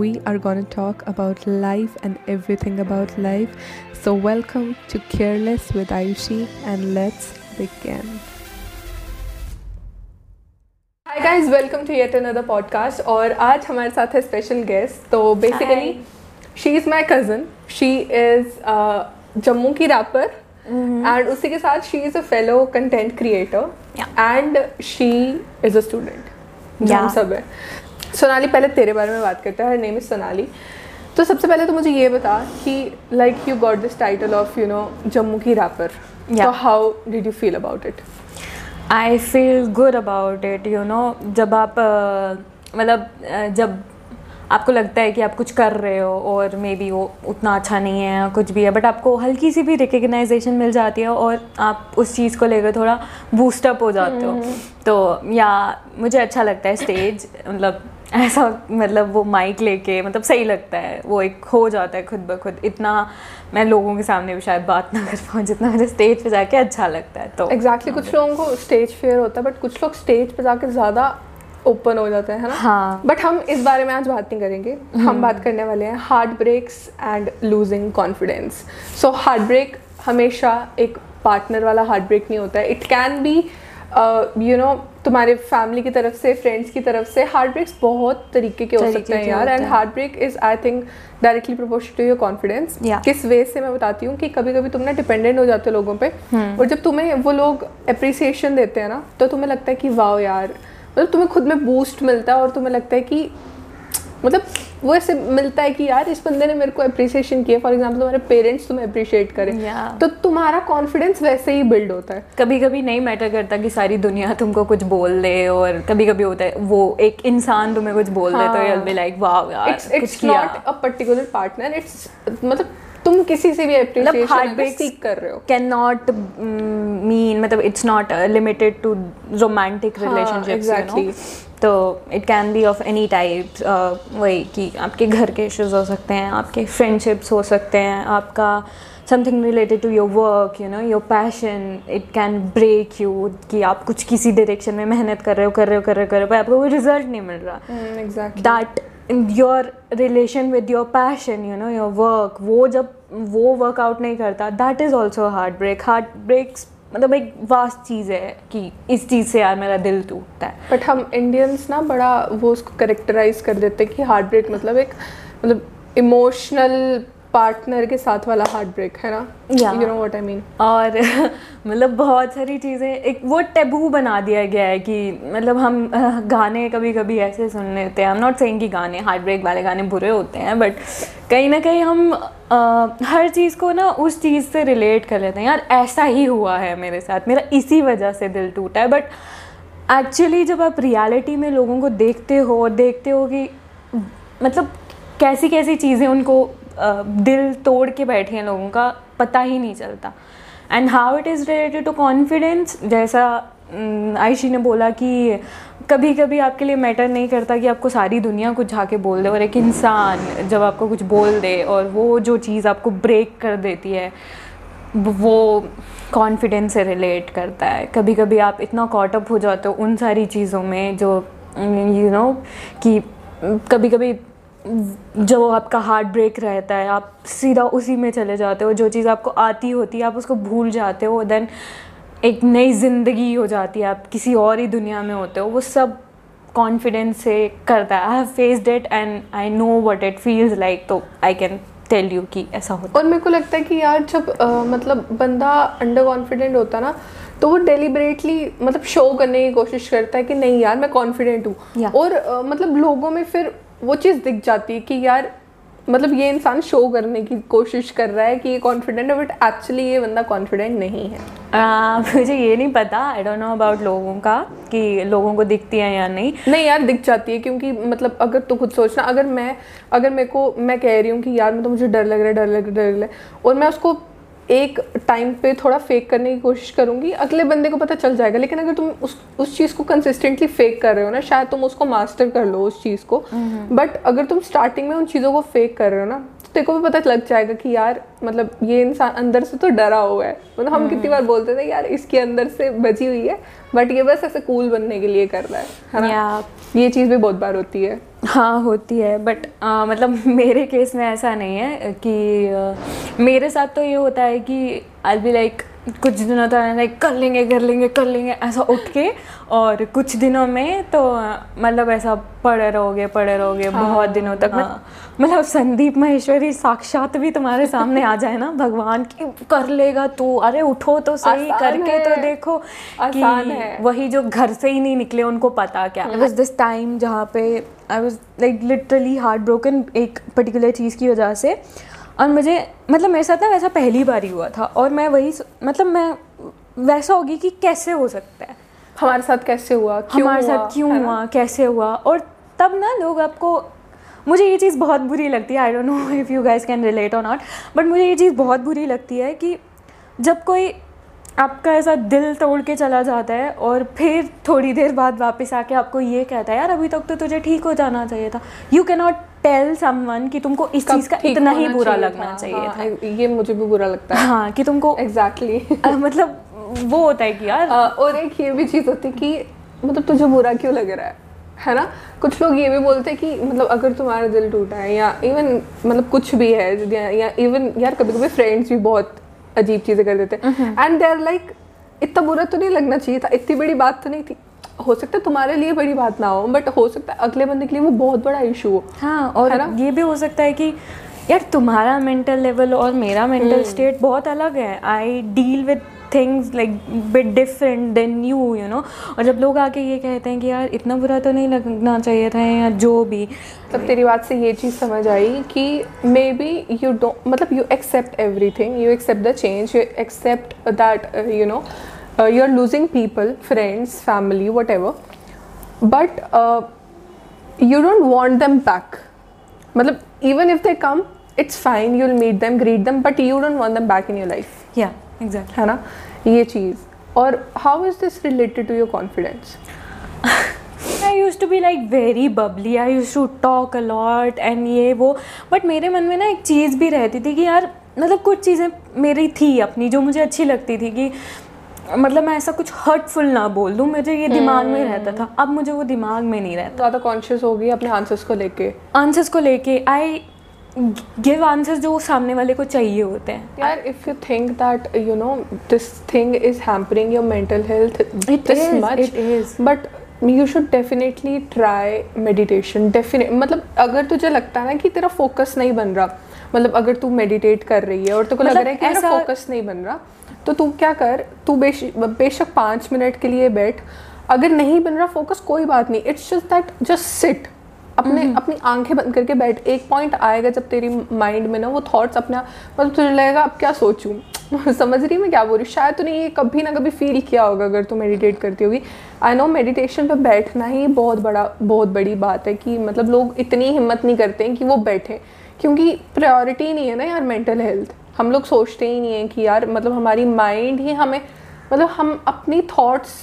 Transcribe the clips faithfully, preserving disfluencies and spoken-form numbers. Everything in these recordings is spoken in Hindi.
We are going to talk about life and everything about life. So welcome to Careless with Ayushi and let's begin. Hi guys, welcome to yet another podcast. और आज हमारे साथ है स्पेशल गेस्ट. तो basically she is my cousin. She is Jammu की रैपर एंड उसी के साथ she is a fellow content creator and she is a student. हम सब है. सोनाली, पहले तेरे बारे में बात करते हैं. Her name is Sonali. तो सबसे पहले तो मुझे ये बता कि like you got this title of you know Jammu की रैपर, तो how did you feel about it? I feel good about it. You know जब आप मतलब जब आपको लगता है कि आप कुछ कर रहे हो और मे बी वो उतना अच्छा नहीं है कुछ भी है, बट आपको हल्की सी भी रिकग्नाइजेशन मिल जाती है और आप उस चीज़ को लेकर थोड़ा बूस्टअप हो जाते हो. तो या मुझे अच्छा लगता है स्टेज, मतलब ऐसा मतलब वो माइक लेके मतलब सही लगता है. वो एक हो जाता है खुद ब खुद. इतना मैं लोगों के सामने भी शायद बात ना कर पाऊँ जितना मुझे स्टेज पे जाके अच्छा लगता है. तो एग्जैक्टली exactly, कुछ लोगों को स्टेज फेयर होता है बट कुछ लोग स्टेज पे जाके ज़्यादा ओपन हो जाते हैं, है ना? हाँ. बट हम इस बारे में आज बात नहीं करेंगे. हम बात करने वाले हैं heart breaks and losing confidence. So heart break हमेशा एक पार्टनर वाला हार्ट ब्रेक नहीं होता है. It can be you know तुम्हारे फैमिली की तरफ से, फ्रेंड्स की तरफ से. हार्ट ब्रेक्स बहुत तरीके के हो सकते हैं यार. And heart break is I think directly proportional to your confidence. किस वे से मैं बताती हूँ कि कभी कभी तुम ना डिपेंडेंट हो जाते हो लोगों पे और जब तुम्हें वो लोग अप्रिसिएशन देते हैं ना तो तुम्हें लगता है कि वाओ यार, मतलब तुम्हें खुद में बूस्ट मिलता है और तुम्हें लगता है कि मतलब वो ऐसे मिलता है कि यार इस बंदे ने मेरे को अप्रिसिएशन किया. फॉर एग्जाम्पल तुम्हारे पेरेंट्स तुम्हें अप्रिशिएट करें yeah. तो तुम्हारा कॉन्फिडेंस वैसे ही बिल्ड होता है. कभी कभी नहीं मैटर करता कि सारी दुनिया तुमको कुछ बोल दे और कभी कभी होता है वो एक इंसान तुम्हें कुछ बोल हाँ. दे तो you'll be like wow यार it's, it's not a particular partner, it's मतलब तुम किसी से भी अप्रिशिएशन हार्ट ब्रेक सीख कर रहे हो. कैन नॉट मीन मतलब it's not limited to romantic relationships, you know. तो it can be of any types. वही कि आपके घर के इश्यूज हो सकते हैं, आपके फ्रेंडशिप्स हो सकते हैं, आपका something related to your work, you know, your passion. It can break you कि आप कुछ किसी डायरेक्शन में मेहनत कर रहे हो कर रहे हो कर रहे हो कर रहे हो पर आपको वो रिजल्ट नहीं मिल रहा. Exactly that your relation with your passion, you know, your work, वो जब वो वर्कआउट नहीं करता, that is also heart break. Heart breaks मतलब एक वास्ट चीज़ है कि इस चीज़ से यार मेरा दिल टूटता है. बट हम इंडियंस ना बड़ा वो उसको करेक्टराइज कर देते हैं कि हार्ट ब्रेक मतलब एक मतलब इमोशनल पार्टनर के साथ वाला हार्ट ब्रेक, है ना? You know what I mean. और मतलब बहुत सारी चीज़ें एक वो टैबू बना दिया गया है कि मतलब हम गाने कभी कभी ऐसे सुन लेते हैं. आई एम नॉट सेइंग कि गाने हार्ट ब्रेक वाले गाने बुरे होते हैं बट कहीं ना कहीं हम आ, हर चीज़ को ना उस चीज़ से रिलेट कर लेते हैं. यार ऐसा ही हुआ है मेरे साथ, मेरा इसी वजह से दिल टूटा है. बट एक्चुअली जब आप रियलिटी में लोगों को देखते हो और देखते हो कि मतलब कैसी कैसी चीज़ें उनको Uh, दिल तोड़ के बैठे हैं लोगों का, पता ही नहीं चलता. And how it is related to confidence, जैसा आयशी ने बोला कि कभी कभी आपके लिए मैटर नहीं करता कि आपको सारी दुनिया कुछ आके बोल दे और एक इंसान जब आपको कुछ बोल दे और वो जो चीज़ आपको ब्रेक कर देती है वो कॉन्फिडेंस से रिलेट करता है. कभी कभी आप इतना कॉट अप हो जाते हो उन सारी चीज़ों में जो यू नो कि कभी कभी जो आपका हार्ट ब्रेक रहता है आप सीधा उसी में चले जाते हो. जो चीज़ आपको आती होती है आप उसको भूल जाते हो. देन एक नई ज़िंदगी हो जाती है, आप किसी और ही दुनिया में होते हो. वो सब कॉन्फिडेंस से करता है. I have faced it and I know what it feels like. तो आई कैन टेल यू कि ऐसा होता है. और मेरे को लगता है कि यार जब uh, मतलब बंदा अंडर कॉन्फिडेंट होता है ना तो वो डेलिबरेटली मतलब शो करने की कोशिश करता है कि नहीं यार मैं कॉन्फिडेंट हूँ yeah. और uh, मतलब लोगों में फिर वो चीज़ दिख जाती है कि यार मतलब ये इंसान शो करने की कोशिश कर रहा है कि ये कॉन्फिडेंट है बट एक्चुअली ये बंदा कॉन्फिडेंट नहीं है. uh, मुझे ये नहीं पता, आई डोंट नो अबाउट लोगों का कि लोगों को दिखती है या नहीं. नहीं यार दिख जाती है क्योंकि मतलब अगर तू खुद सोचना, अगर मैं अगर मेरे को मैं कह रही हूँ कि यार मतलब मुझे डर लग रहा है डर लग रहा है डर लग रहा है और मैं उसको एक टाइम पे थोड़ा फेक करने की कोशिश करूँगी, अगले बंदे को पता चल जाएगा. लेकिन अगर तुम उस उस चीज़ को कंसिस्टेंटली फेक कर रहे हो ना, शायद तुम उसको मास्टर कर लो उस चीज़ को, बट अगर तुम स्टार्टिंग में उन चीज़ों को फेक कर रहे हो ना तेरे को भी पता लग जाएगा कि यार मतलब ये इंसान अंदर से तो डरा हुआ है, मतलब हम कितनी बार बोलते थे यार इसके अंदर से बची हुई है, बट ये बस ऐसे कूल बनने के लिए कर रहा है, है ना? ये चीज़ भी बहुत बार होती है। हाँ होती है, बट आ, मतलब मेरे केस में ऐसा नहीं है कि आ, मेरे साथ तो ये होता है कि आई बी लाइक कुछ दिनों तो लाइक कर लेंगे कर लेंगे कर लेंगे ऐसा उठ के, और कुछ दिनों में तो मतलब ऐसा पड़े रहोगे पड़े रहोगे हाँ, बहुत दिनों तक। हाँ, मतलब संदीप माहेश्वरी साक्षात भी तुम्हारे सामने आ जाए ना भगवान की, कर लेगा तू, अरे उठो तो सही, करके तो देखो। आसान है, वही जो घर से ही नहीं निकले उनको पता क्या। आई वाज दिस टाइम जहाँ पे I was like literally heart broken एक पर्टिकुलर चीज़ की वजह से, और मुझे मतलब मेरे साथ ना वैसा पहली बार ही हुआ था, और मैं वही मतलब मैं वैसा होगी कि कैसे हो सकता है हमारे साथ, कैसे हुआ, क्यों हमारे हुआ, साथ क्यों हुआ, कैसे हुआ। और तब ना लोग आपको, मुझे ये चीज़ बहुत बुरी लगती है, I don't know if you guys can relate और नॉट, बट मुझे ये चीज़ बहुत बुरी लगती है कि जब कोई आपका ऐसा दिल तोड़ के चला जाता है और फिर थोड़ी देर बाद वापस आके आपको ये कहता है यार अभी तक तो तुझे ठीक हो जाना चाहिए था। You can not tell someone कि तुमको इस चीज़ का इतना ही बुरा लगना चाहिए था। हाँ, ये मुझे भी बुरा लगता है हाँ कि तुमको एग्जैक्टली exactly. मतलब वो होता है कि यार आ, और एक ये भी चीज़ होती है कि मतलब तुझे बुरा क्यों लग रहा है, है ना? कुछ लोग ये भी बोलते हैं कि मतलब अगर तुम्हारा दिल टूटा है या इवन मतलब कुछ भी है या इवन यार कभी कभी फ्रेंड्स भी बहुत अजीब चीज़ें कर देते हैं, एंड दे आर लाइक इतना बुरा तो नहीं लगना चाहिए था, इतनी बड़ी बात तो नहीं थी। हो सकता है तुम्हारे लिए बड़ी बात ना हो, बट हो सकता है अगले बंदे के लिए वो बहुत बड़ा इशू हो। हाँ, और ये भी हो सकता है कि यार तुम्हारा मेंटल लेवल और मेरा मेंटल स्टेट बहुत अलग है, I deal with things like bit different than you you know. और जब लोग आके ये कहते हैं कि यार इतना बुरा तो नहीं लगना चाहिए था या जो भी, तब तेरी बात से ये चीज़ समझ आई कि मे बी यू डोंट मतलब you accept everything, you accept the change, you accept that you know you are losing people, friends, family, whatever, but you don't want them back. मतलब even if they come it's fine, you will meet them, greet them, but you don't want them back in your life. Yeah exact, है ना ये चीज़। और how is this related to your confidence? I use to be like very bubbly, I use to talk a lot and ये वो, बट मेरे मन में ना एक चीज़ भी रहती थी कि यार मतलब कुछ चीज़ें मेरी थी अपनी जो मुझे अच्छी लगती थी कि मतलब मैं ऐसा कुछ हर्टफुल ना बोल दूँ, मुझे ये दिमाग में रहता था। अब मुझे वो दिमाग में नहीं रहता। ज़्यादा कॉन्शियस हो गई अपने आंसर्स को लेके आंसर्स को लेके आई गिव आंसर्स जो सामने वाले को चाहिए होते हैं। यार if you think that you know this thing is hampering your mental health this much, it is, but you should definitely try meditation. Definite मतलब अगर तुझे लगता है ना कि तेरा फोकस नहीं बन रहा, मतलब अगर तू मेडिटेट कर रही है और तेरे को लग रहा है कि मेरा फोकस नहीं बन रहा, तो तू क्या कर, तू बेश बेशक पाँच मिनट के लिए बैठ, अगर नहीं बन रहा फोकस कोई बात नहीं, it's just that just sit, अपने अपनी आंखें बंद करके बैठ। एक पॉइंट आएगा जब तेरी माइंड में ना वो थॉट्स अपना मतलब तुझे लगेगा अब क्या सोचूं समझ रही मैं क्या बोल रही हूँ। शायद तूने ये कभी ना कभी फील किया होगा अगर तू मेडिटेट करती होगी। आई नो मेडिटेशन पर बैठना ही बहुत बड़ा बहुत बड़ी बात है कि मतलब लोग इतनी हिम्मत नहीं करते हैं कि वो बैठें, क्योंकि प्रायोरिटी नहीं है ना यार मेंटल हेल्थ। हम लोग सोचते ही नहीं है कि यार मतलब हमारी माइंड ही हमें मतलब हम अपनी थॉट्स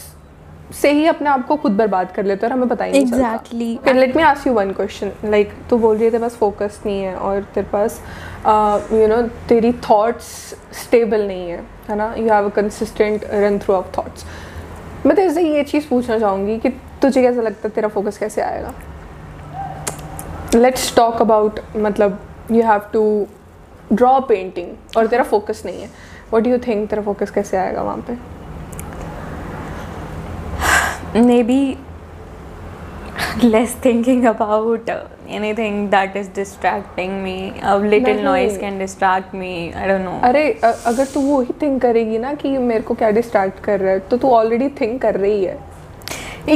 से ही अपने आप को खुद बर्बाद कर लेते हैं और हमें पता ही नहीं चलता। एग्जैक्टली। फिर let me ask you one question, like तू बोल रही है तेरे पास फोकस नहीं है और तेरे पास यू नो तेरी थॉट्स स्टेबल नहीं है, है ना? You have a consistent run through of thoughts. मैं तेरे से ये चीज़ पूछना चाहूँगी कि तुझे कैसा लगता है तेरा फोकस कैसे आएगा? लेट्स टॉक अबाउट मतलब you have to draw painting और तेरा फोकस नहीं है, व्हाट डू यू थिंक तेरा फोकस कैसे आएगा वहाँ पे? Maybe less thinking about anything that is distracting me, a little noise can distract me, I don't know. अरे अगर तू वो ही थिंक करेगी ना कि मेरे को क्या डिस्ट्रैक्ट कर रहा है, तो तू ऑलरेडी थिंक कर रही है।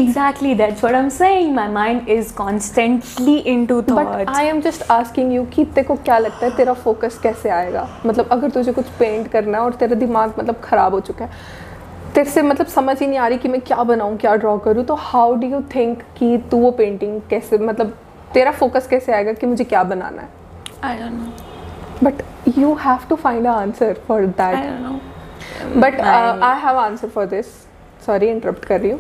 Exactly, that's what I'm saying. My mind is constantly into thoughts. But I am just asking you कि तेरे को क्या लगता है तेरा फोकस कैसे आएगा? मतलब अगर तुझे कुछ पेंट करना है और तेरा दिमाग मतलब ख़राब हो चुका है, तेरे से मतलब समझ ही नहीं आ रही कि मैं क्या बनाऊँ, क्या ड्रॉ करूँ, तो हाउ डू यू थिंक कि तू वो पेंटिंग कैसे मतलब तेरा फोकस कैसे आएगा कि मुझे क्या बनाना है? I don't know. But you have to find an answer for that. I don't know. But uh, I have answer for this. Sorry, interrupt कर रही हूँ।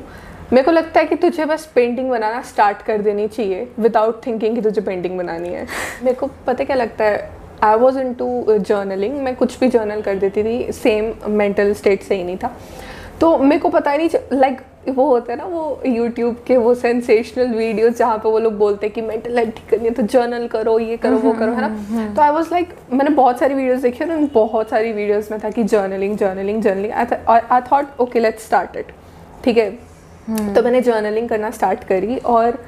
मेरे को लगता है कि तुझे बस पेंटिंग बनाना स्टार्ट कर देनी चाहिए विदाउट थिंकिंग कि तुझे पेंटिंग बनानी है। मेरे को पता क्या लगता है I was into journaling, मैं कुछ भी जर्नल कर देती थी, सेम मेंटल स्टेट से ही नहीं था, तो मेरे को पता ही नहीं लाइक like, वो होता है ना वो यूट्यूब के वो सेंसेशनल वीडियोस जहाँ पे वो लोग बोलते हैं कि मेंटल हेल्थ ठीक करनी है तो जर्नल करो, ये करो, वो करो, है ना। तो आई वाज लाइक, मैंने बहुत सारी वीडियोस देखी और बहुत सारी वीडियोस में था कि journaling journaling journaling I thought okay let's start it, ठीक है। तो मैंने जर्नलिंग करना स्टार्ट करी और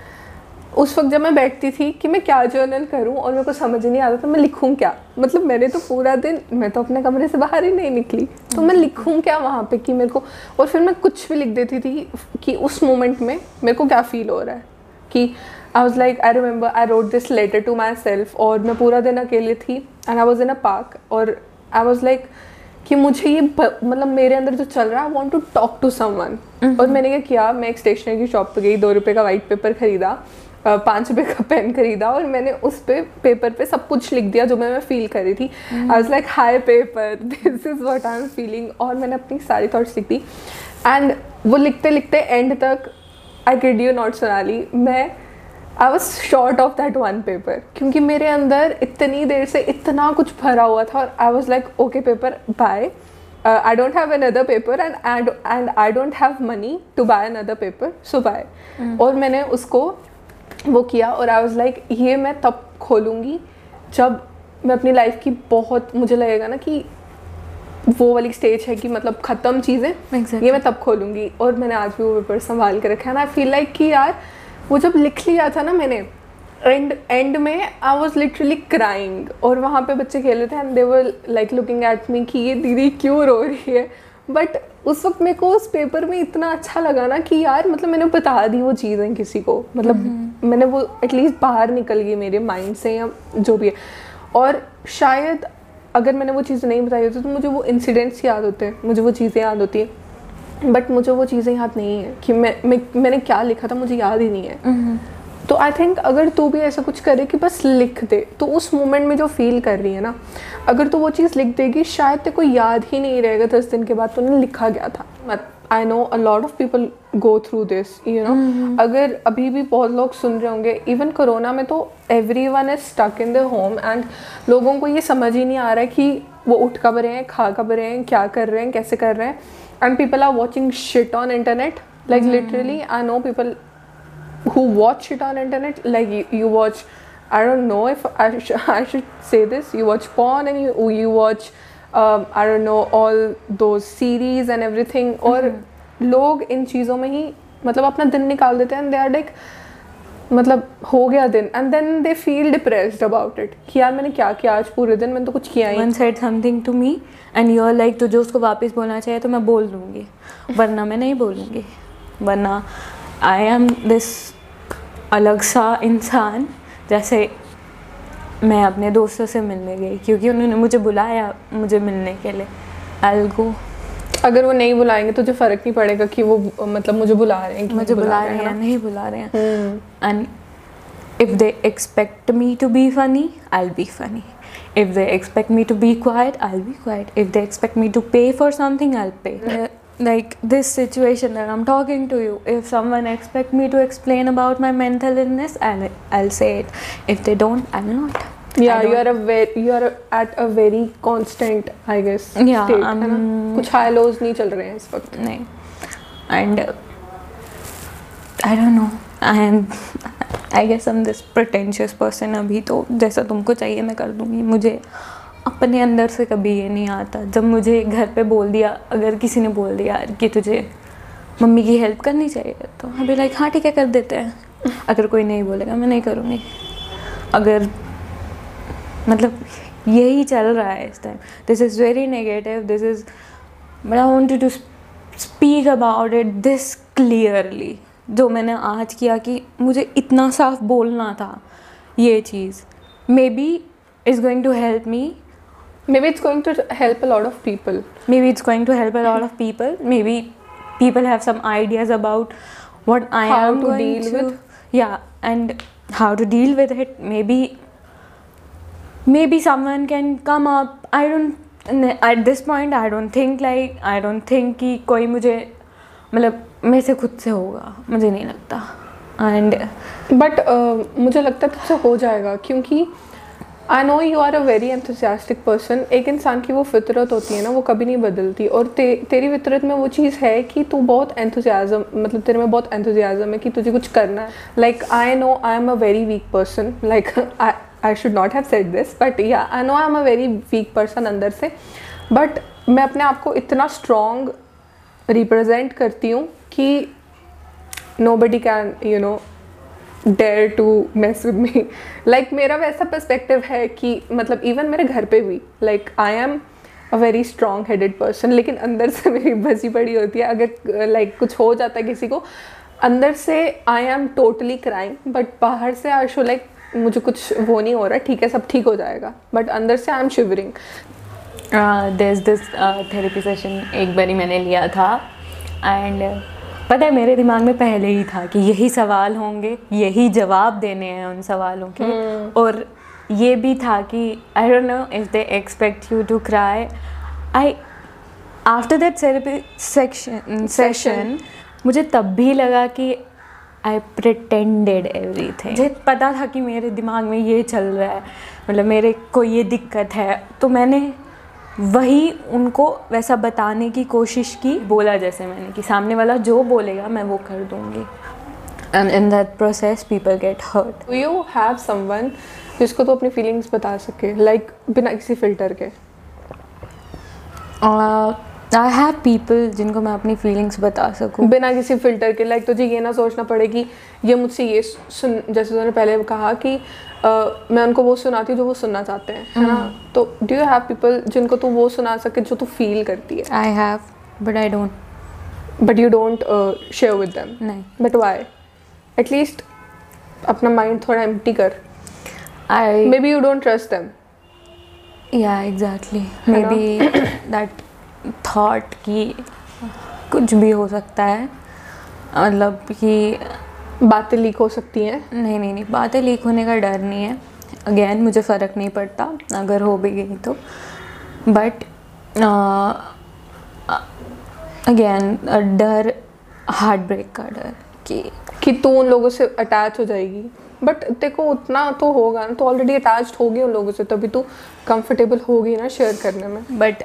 उस वक्त जब मैं बैठती थी कि मैं क्या जर्नल करूं और मेरे को समझ नहीं आता था मैं लिखूं क्या, मतलब मैंने तो पूरा दिन मैं तो अपने कमरे से बाहर ही नहीं निकली, तो मैं लिखूं क्या वहाँ पे कि मेरे को, और फिर मैं कुछ भी लिख देती थी कि उस मोमेंट में मेरे को क्या फ़ील हो रहा है कि I was like I remember I wrote this letter to myself, और मैं पूरा दिन अकेले थी and I was in a park और आई वाज लाइक कि मुझे ये मतलब मेरे अंदर जो चल रहा है I want to talk to someone. और मैंने क्या किया, मैं एक स्टेशनरी की शॉप पर गई, दो रुपये का वाइट पेपर ख़रीदा, Uh, पाँच रुपये का पेन खरीदा और मैंने उस पे पेपर पे सब कुछ लिख दिया जो मैं मैं फील कर रही थी। I was like hi paper, this is what I am feeling, और मैंने अपनी सारी थॉट्स लिख दी एंड वो लिखते लिखते एंड तक I kid you not Sonali, मैं I was short of that one paper, क्योंकि मेरे अंदर इतनी देर से इतना कुछ भरा हुआ था और I was like okay paper bye, I don't have another paper and and I don't have money to buy another paper, so bye. और मैंने उसको वो किया और आई वाज लाइक ये मैं तब खोलूँगी जब मैं अपनी लाइफ की बहुत मुझे लगेगा ना कि वो वाली स्टेज है कि मतलब ख़त्म चीज़ें, exactly. ये मैं तब खोलूँगी। और मैंने आज भी वो पेपर संभाल के रखा है ना। आई फील लाइक कि यार वो जब लिख लिया था ना मैंने, एंड एंड में आई वाज लिटरली क्राइंग, और वहाँ पे बच्चे खेल रहे थे and they were like looking at me कि ये दीदी क्यों रो रही है, बट उस वक्त मेरे को उस पेपर में इतना अच्छा लगा ना कि यार मतलब मैंने बता दी वो चीज़ें किसी को, मतलब mm-hmm. मैंने वो एटलीस्ट बाहर निकल गई मेरे माइंड से या जो भी है। और शायद अगर मैंने वो चीज़ें नहीं बताई होती तो मुझे वो इंसिडेंट्स याद होते हैं, मुझे वो चीज़ें याद होती हैं, बट मुझे वो चीज़ें याद नहीं है कि मैं, मैं मैंने क्या लिखा था, मुझे याद ही नहीं है। mm-hmm. तो आई थिंक अगर तू भी ऐसा कुछ करे कि बस लिख दे, तो उस मोमेंट में जो फील कर रही है ना, अगर तू वो चीज़ लिख देगी शायद तेरे को याद ही नहीं रहेगा दस दिन के बाद तूने लिखा क्या था। मत I know a lot of people go through this, you know. अगर अभी भी बहुत लोग सुन रहे होंगे, इवन कोरोना में तो everyone is stuck in the home and लोगों को ये समझ ही नहीं आ रहा है कि वो उठ कब रहे हैं, खा कब रहे हैं, क्या कर रहे हैं, कैसे कर रहे हैं, and people are watching shit on internet, like literally I know people who watch it on internet, like you, you watch, I don't know if I, sh- I should say this, you watch porn and you, you watch um, I don't know all those series and everything, और mm-hmm. लोग इन चीज़ों में ही मतलब अपना दिन निकाल देते हैं and they are like मतलब हो गया दिन, and then they feel depressed about it कि यार मैंने क्या किया आज पूरे दिन, मैंने तो कुछ किया ही। One said something to me and you're like तुझे उसको वापस बोलना चाहिए तो मैं बोल दूँगी, वरना मैं नहीं बोलूँगी, वरना आई एम दिस अलग सा इंसान। जैसे मैं अपने दोस्तों से मिलने गई क्योंकि उन्होंने मुझे बुलाया मुझे मिलने के लिए, आई गो। अगर वो नहीं बुलाएंगे तो मुझे फ़र्क नहीं पड़ेगा कि वो मतलब मुझे बुला रहे हैं कि मुझे बुला, बुला रहे हैं या नहीं बुला रहे हैं। And if they expect me to be funny I will be funny, if they expect me to be quiet I will be quiet, if they expect me to pay for something I will pay. Like this situation that I'm talking to you, if someone expect me to explain about my mental illness, I'll I'll say it. If they don't, I'll not. Yeah, you are a very you are at a very constant, I guess. Yeah, state, um, है ना? कुछ high lows नहीं चल रहे हैं इस वक्त. नहीं. And uh, I don't know. I am. I guess I'm this pretentious person. अभी तो जैसा तुमको चाहिए मैं कर दूँगी, मुझे अपने अंदर से कभी ये नहीं आता। जब मुझे घर पे बोल दिया, अगर किसी ने बोल दिया कि तुझे मम्मी की हेल्प करनी चाहिए, तो अभी लाइक हाँ ठीक है कर देते हैं। अगर कोई नहीं बोलेगा मैं नहीं करूँगी। अगर मतलब यही चल रहा है इस time, this is very negative, this is but I wanted to speak about it this clearly. जो मैंने आज किया कि मुझे इतना साफ बोलना था, ये चीज़ maybe is going to help me, maybe it's going to help a lot of people, maybe it's going to help a lot of people, maybe people have some ideas about what I how am to going deal to with. Yeah, and how to deal with it. Maybe maybe someone can come up. I don't at this point I don't think like I don't think ki koi mujhe matlab मेरे से खुद से होगा, मुझे नहीं लगता। and but uh, मुझे लगता है तुझसे हो जाएगा, क्योंकि I know you are a very enthusiastic person. एक इंसान की वो फितरत होती है ना, वो कभी नहीं बदलती, और ते, तेरी फितरत में वो चीज़ है कि तू बहुत एंथुसियाज़म, मतलब तेरे में बहुत एंथुसियाज़म है कि तुझे कुछ करना है। Like I know I am a very weak person, like I I should not have said this, but yeah I know I am a very weak person अंदर से, बट मैं अपने आप को इतना स्ट्रॉन्ग रिप्रेजेंट करती हूँ कि nobody can you know dare to mess with me। like मेरा वैसा perspective है कि मतलब even मेरे घर पे भी like I am a very strong headed person, लेकिन अंदर से मेरी बसी पड़ी होती है। अगर like कुछ हो जाता है किसी को, अंदर से I am totally crying, but बाहर से I show like मुझे कुछ वो नहीं हो रहा, ठीक है सब ठीक हो जाएगा, but अंदर से I am shivering। There's this therapy session एक बारी मैंने लिया था, and पता है मेरे दिमाग में पहले ही था कि यही सवाल होंगे, यही जवाब देने हैं उन सवालों के। hmm. और ये भी था कि I don't know if they expect you to cry. I after that therapy section session मुझे तब भी लगा कि आई प्रिटेंडेड एवरीथिंग। मुझे पता था कि मेरे दिमाग में ये चल रहा है, मतलब मेरे को ये दिक्कत है, तो मैंने वही उनको वैसा बताने की कोशिश की, बोला जैसे मैंने कि सामने वाला जो बोलेगा मैं वो कर दूँगी। And in that process people get hurt. Do you have someone जिसको तो अपनी फीलिंग्स बता सके, लाइक बिना किसी फिल्टर के? आई हैव पीपल जिनको मैं अपनी फीलिंग्स बता सकूँ बिना किसी फिल्टर के। लाइक तुझे ये ना सोचना पड़े कि ये मुझसे ये सुन, जैसे उन्होंने पहले कहा कि Uh, मैं उनको वो सुनाती हूँ जो वो सुनना चाहते हैं, है ना? तो डू यू हैव पीपल जिनको तू वो सुना सके जो तू फील करती है? I have, but I don't. But you don't share with them? नहीं। But why? एटलीस्ट अपना माइंड थोड़ा एम्प्टी कर। I maybe you don't trust them. Yeah exactly, maybe that thought कि कुछ भी हो सकता है, मतलब कि बातें लीक हो सकती हैं। नहीं नहीं नहीं, बातें लीक होने का डर नहीं है। अगेन मुझे फ़र्क नहीं पड़ता अगर हो भी गई तो, बट अगेन डर, हार्ट ब्रेक का डर कि कि तू उन लोगों से अटैच हो जाएगी। बट देखो उतना तो होगा ना, तो ऑलरेडी अटैच होगी उन लोगों से, तभी तो कंफर्टेबल होगी ना शेयर करने में। बट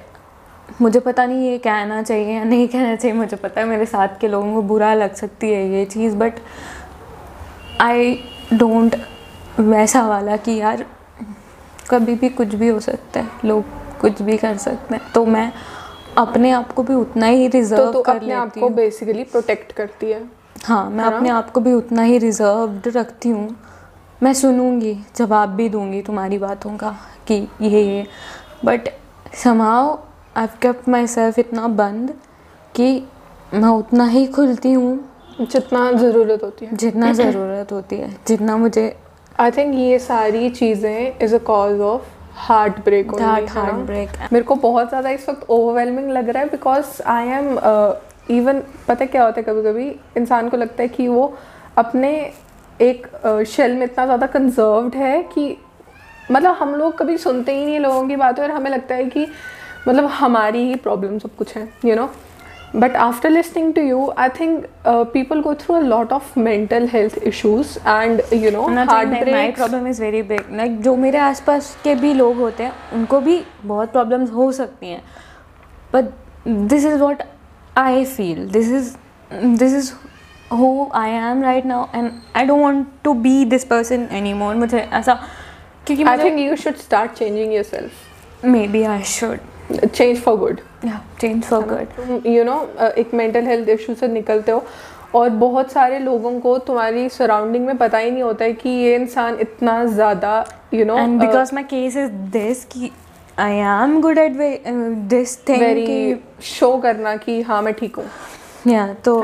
मुझे पता नहीं ये कहना चाहिए या नहीं कहना चाहिए, मुझे पता है मेरे साथ के लोगों को बुरा लग सकती है ये चीज़, बट आई डोंट वैसा वाला कि यार कभी भी कुछ भी हो सकता है, लोग कुछ भी कर सकते हैं, तो मैं अपने आप को भी उतना ही रिजर्व तो कर अपने लेती अपने आप को बेसिकली प्रोटेक्ट करती है। हाँ, मैं अपने आप को भी उतना ही रिजर्व्ड रखती हूँ। मैं सुनूँगी, जवाब भी दूँगी तुम्हारी बातों का कि ये ये, but somehow I've kept myself इतना बंद कि मैं उतना ही खुलती हूँ जितना ज़रूरत होती है, जितना ज़रूरत होती है, जितना मुझे। आई थिंक ये सारी चीज़ें is a cause of heart break. Heart break मेरे को बहुत ज़्यादा इस वक्त ओवरवेलमिंग लग रहा है, बिकॉज आई एम इवन, पता क्या होता है कभी कभी इंसान को लगता है कि वो अपने एक शेल uh, में इतना ज़्यादा कंजर्व्ड है कि मतलब हम लोग कभी सुनते ही नहीं लोगों की बातें, और हमें लगता है कि मतलब हमारी ही प्रॉब्लम सब कुछ है, you know. But after listening to you I think people go through a lot of mental health issues and you know heart break. My problem is very big. Like जो मेरे आसपास के भी लोग होते हैं उनको भी बहुत प्रॉब्लम्स हो सकती हैं, but this is what I feel, this is this is who I am right now, and I don't want to be this person any more. मुझे ऐसा, क्योंकि I think you should start changing yourself. Maybe I should change for good. Yeah change for good, you know. एक मेंटल हेल्थ इशू से निकलते हो, और बहुत सारे लोगों को तुम्हारी सराउंडिंग में पता ही नहीं होता है कि ये इंसान इतना ज़्यादा, you know. And because my case is this कि I am good at this thing, very show करना कि हाँ मैं ठीक हूँ। या तो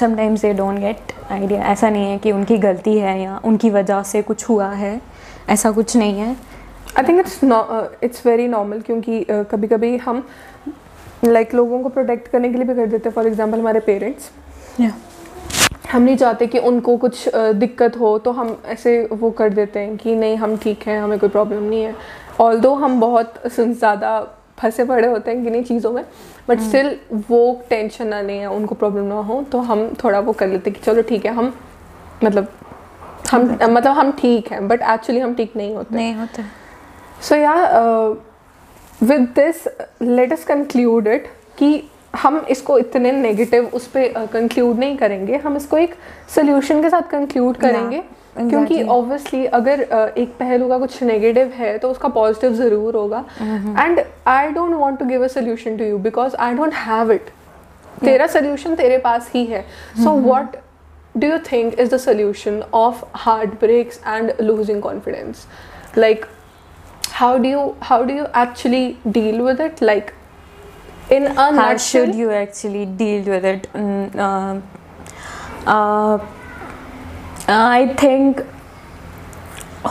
sometimes they don't get idea. ऐसा नहीं है कि उनकी गलती है या उनकी वजह से कुछ हुआ है, ऐसा कुछ नहीं है। I think it's it's very normal, क्योंकि uh, कभी कभी हम लाइक like, लोगों को प्रोटेक्ट करने के लिए भी कर देते हैं। फॉर एग्जांपल हमारे पेरेंट्स, yeah. हम नहीं चाहते कि उनको कुछ uh, दिक्कत हो, तो हम ऐसे वो कर देते हैं कि नहीं हम ठीक हैं, हमें कोई प्रॉब्लम नहीं है। ऑल्दो हम बहुत ज़्यादा फंसे पड़े होते हैं किन्हीं चीज़ों में, बट स्टिल hmm. वो टेंशन ना लें, उनको प्रॉब्लम ना हो, तो हम थोड़ा वो कर लेते कि चलो ठीक है, हम मतलब हम मतलब हम ठीक हैं बट एक्चुअली हम ठीक नहीं होते नहीं होते so yeah with this let us conclude it कि हम इसको इतने नेगेटिव उस पर कंक्लूड नहीं करेंगे, हम इसको एक सोल्यूशन के साथ कंक्लूड करेंगे exactly. क्योंकि ऑब्वियसली अगर एक पहलू का कुछ नेगेटिव है तो उसका पॉजिटिव ज़रूर होगा. And I don't want to give a solution to you because I don't have it. तेरा सोल्यूशन तेरे पास ही है. So what do you think is the solution of heart breaks and losing confidence? Like how do you how do you actually deal with it? Like in a nutshell, how should you actually deal with it? Uh, uh, I think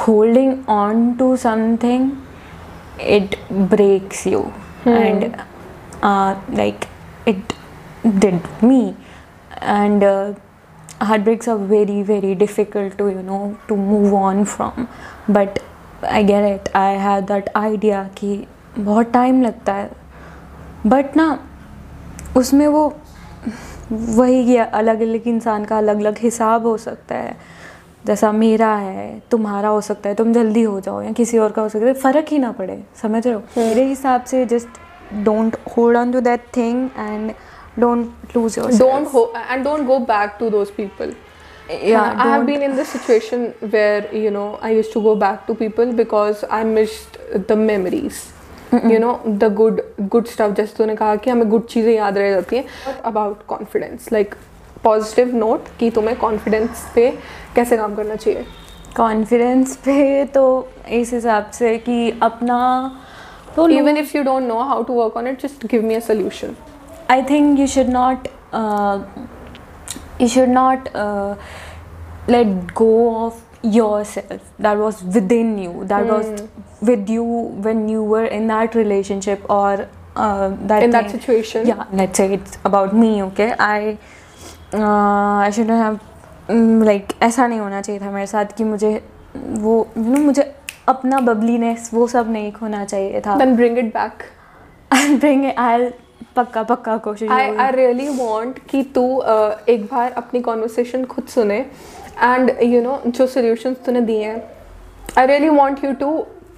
holding on to something, it breaks you, hmm. and uh, like it did me. And uh, heartbreaks are very, very difficult to you know to move on from. But I get it. I had that idea कि बहुत time लगता है. बट ना उसमें वो वही किया अलग अलग इंसान का अलग अलग हिसाब हो सकता है. जैसा मेरा है तुम्हारा हो सकता है, तुम जल्दी हो जाओ, या किसी और का हो सकता है, फ़र्क ही ना पड़े. समझ रहे हो? मेरे हिसाब से just don't hold on to that thing and don't lose your don't and don't go back to those people. Yeah, I have been in this situation where, you know, I used to go back to people because I missed the memories. You know the good good stuff. जैसे तूने कहा कि हमें गुड चीज़ें याद रह जाती हैं. But about confidence, like positive note कि तुम्हें कॉन्फिडेंस पे कैसे काम करना चाहिए? कॉन्फिडेंस पे तो इस हिसाब से कि अपना तो even if you don't know how to work on it, just give me a solution. I think you should not you should not let go of yourself that was within you, that mm. was with you when you were in that relationship or uh, that in thing. that situation. Yeah, let's say it's about me. Okay, I uh, I shouldn't have um, like ऐसा नहीं होना चाहिए था मेरे साथ कि मुझे वो you know मुझे अपना bubbliness वो सब नहीं खोना चाहिए था. Then bring it back. I'll bring it. I'll पक्का पक्का कोशिश. I I really want कि तू uh, एक बार अपनी conversation खुद सुने. And you know जो solutions तूने दिए हैं, I really want you to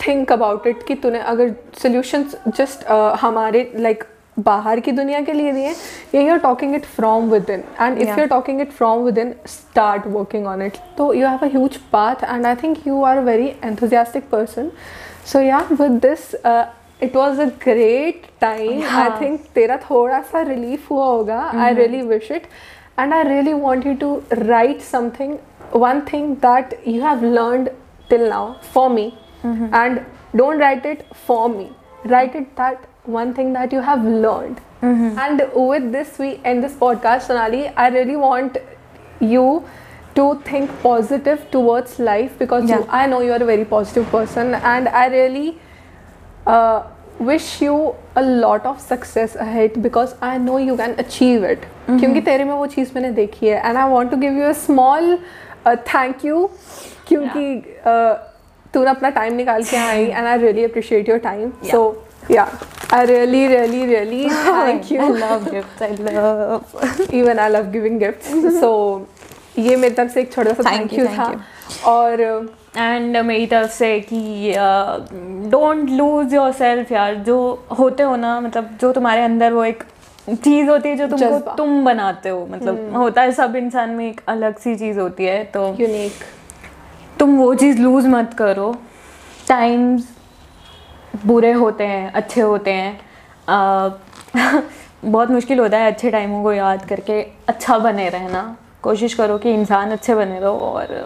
think about it कि तूने अगर solutions just uh, हमारे like बाहर की दुनिया के लिए दिए या you're talking it from within. And if yeah. you're talking it from within, start working on it. So you have a huge path and I think you are a very enthusiastic person. So yeah, with this uh, it was a great time. Yeah. I think तेरा थोड़ा सा relief हुआ होगा. mm-hmm. I really wish it. And I really want you to write something, one thing that you have learned till now for me. Mm-hmm. And don't write it for me. Write it that one thing that you have learned. Mm-hmm. And with this, we end this podcast. Sonali, I really want you to think positive towards life because yeah. you, I know you are a very positive person. And I really uh, wish you a lot of success ahead because I know you can achieve it. क्योंकि तेरे में वो चीज़ मैंने देखी है. And I want to give you a small thank you क्योंकि तूने अपना टाइम निकाल के आई and I really appreciate your time. So yeah I really really really thank you. I love gifts. I love even I love giving gifts. So ये मेरी तरफ से एक छोटा सा थैंक यू था. और एंड मेरी तरफ से कि डोंट लूज योर सेल्फ यार. जो होते हो ना मतलब जो तुम्हारे अंदर वो एक चीज़ होती है जो तुमको तुम बनाते हो. मतलब hmm. होता है सब इंसान में एक अलग सी चीज़ होती है तो यूनिक. तुम वो चीज़ लूज़ मत करो. टाइम्स बुरे होते हैं, अच्छे होते हैं. आ, बहुत मुश्किल होता है अच्छे टाइमों को याद करके अच्छा बने रहना. कोशिश करो कि इंसान अच्छे बने रहो और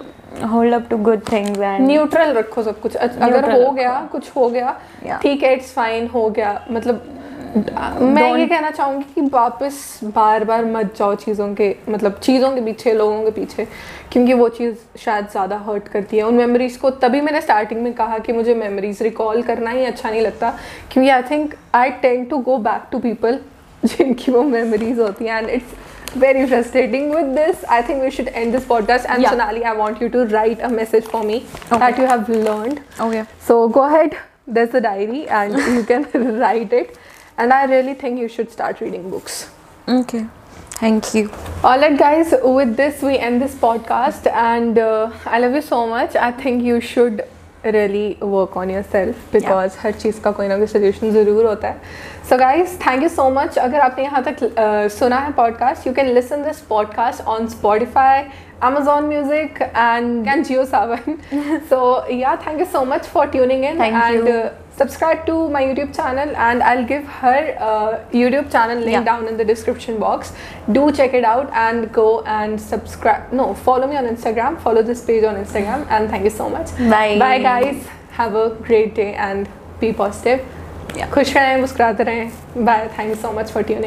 hold up to good things and neutral रखो सब कुछ. अगर हो गया कुछ हो गया ठीक है, इट्स फाइन हो गया. मतलब मैं ये कहना चाहूँगी कि वापस बार बार मत जाओ चीज़ों के मतलब चीज़ों के पीछे, लोगों के पीछे, क्योंकि वो चीज़ शायद ज़्यादा हर्ट करती है उन मेमोरीज़ को. तभी मैंने स्टार्टिंग में कहा कि मुझे मेमोरीज़ रिकॉल करना ही अच्छा नहीं लगता क्योंकि I think I tend to go back to people जिनकी वो मेमोरीज होती हैं. And it's very frustrating. With this I think we should end this podcast. And Sonali, I want you to write a message for me that you have learned. Okay, so go ahead, there is a diary and you can write it. And I really think you should start reading books. Okay. Thank you. All right guys, with this we end this podcast, and uh, I love you so much. I think you should really work on yourself because yeah. हर चीज़ का कोई ना कोई सोल्यूशन ज़रूर होता है. So guys thank you so much. अगर आपने यहाँ तक uh, सुना है podcast, you can listen this podcast on Spotify, Amazon Music and and Jio Saavn. So yeah, thank you so much for tuning in. Thank and you. Uh, subscribe to my YouTube channel, and I'll give her uh, YouTube channel link yeah. down in the description box. Do check it out and go and subscribe. No, follow me on Instagram. Follow this page on Instagram. And thank you so much. Bye. Bye guys. Have a great day and be positive. Yeah. खुश रहें, मुस्कुराते रहें. Bye. Thank you so much for tuning.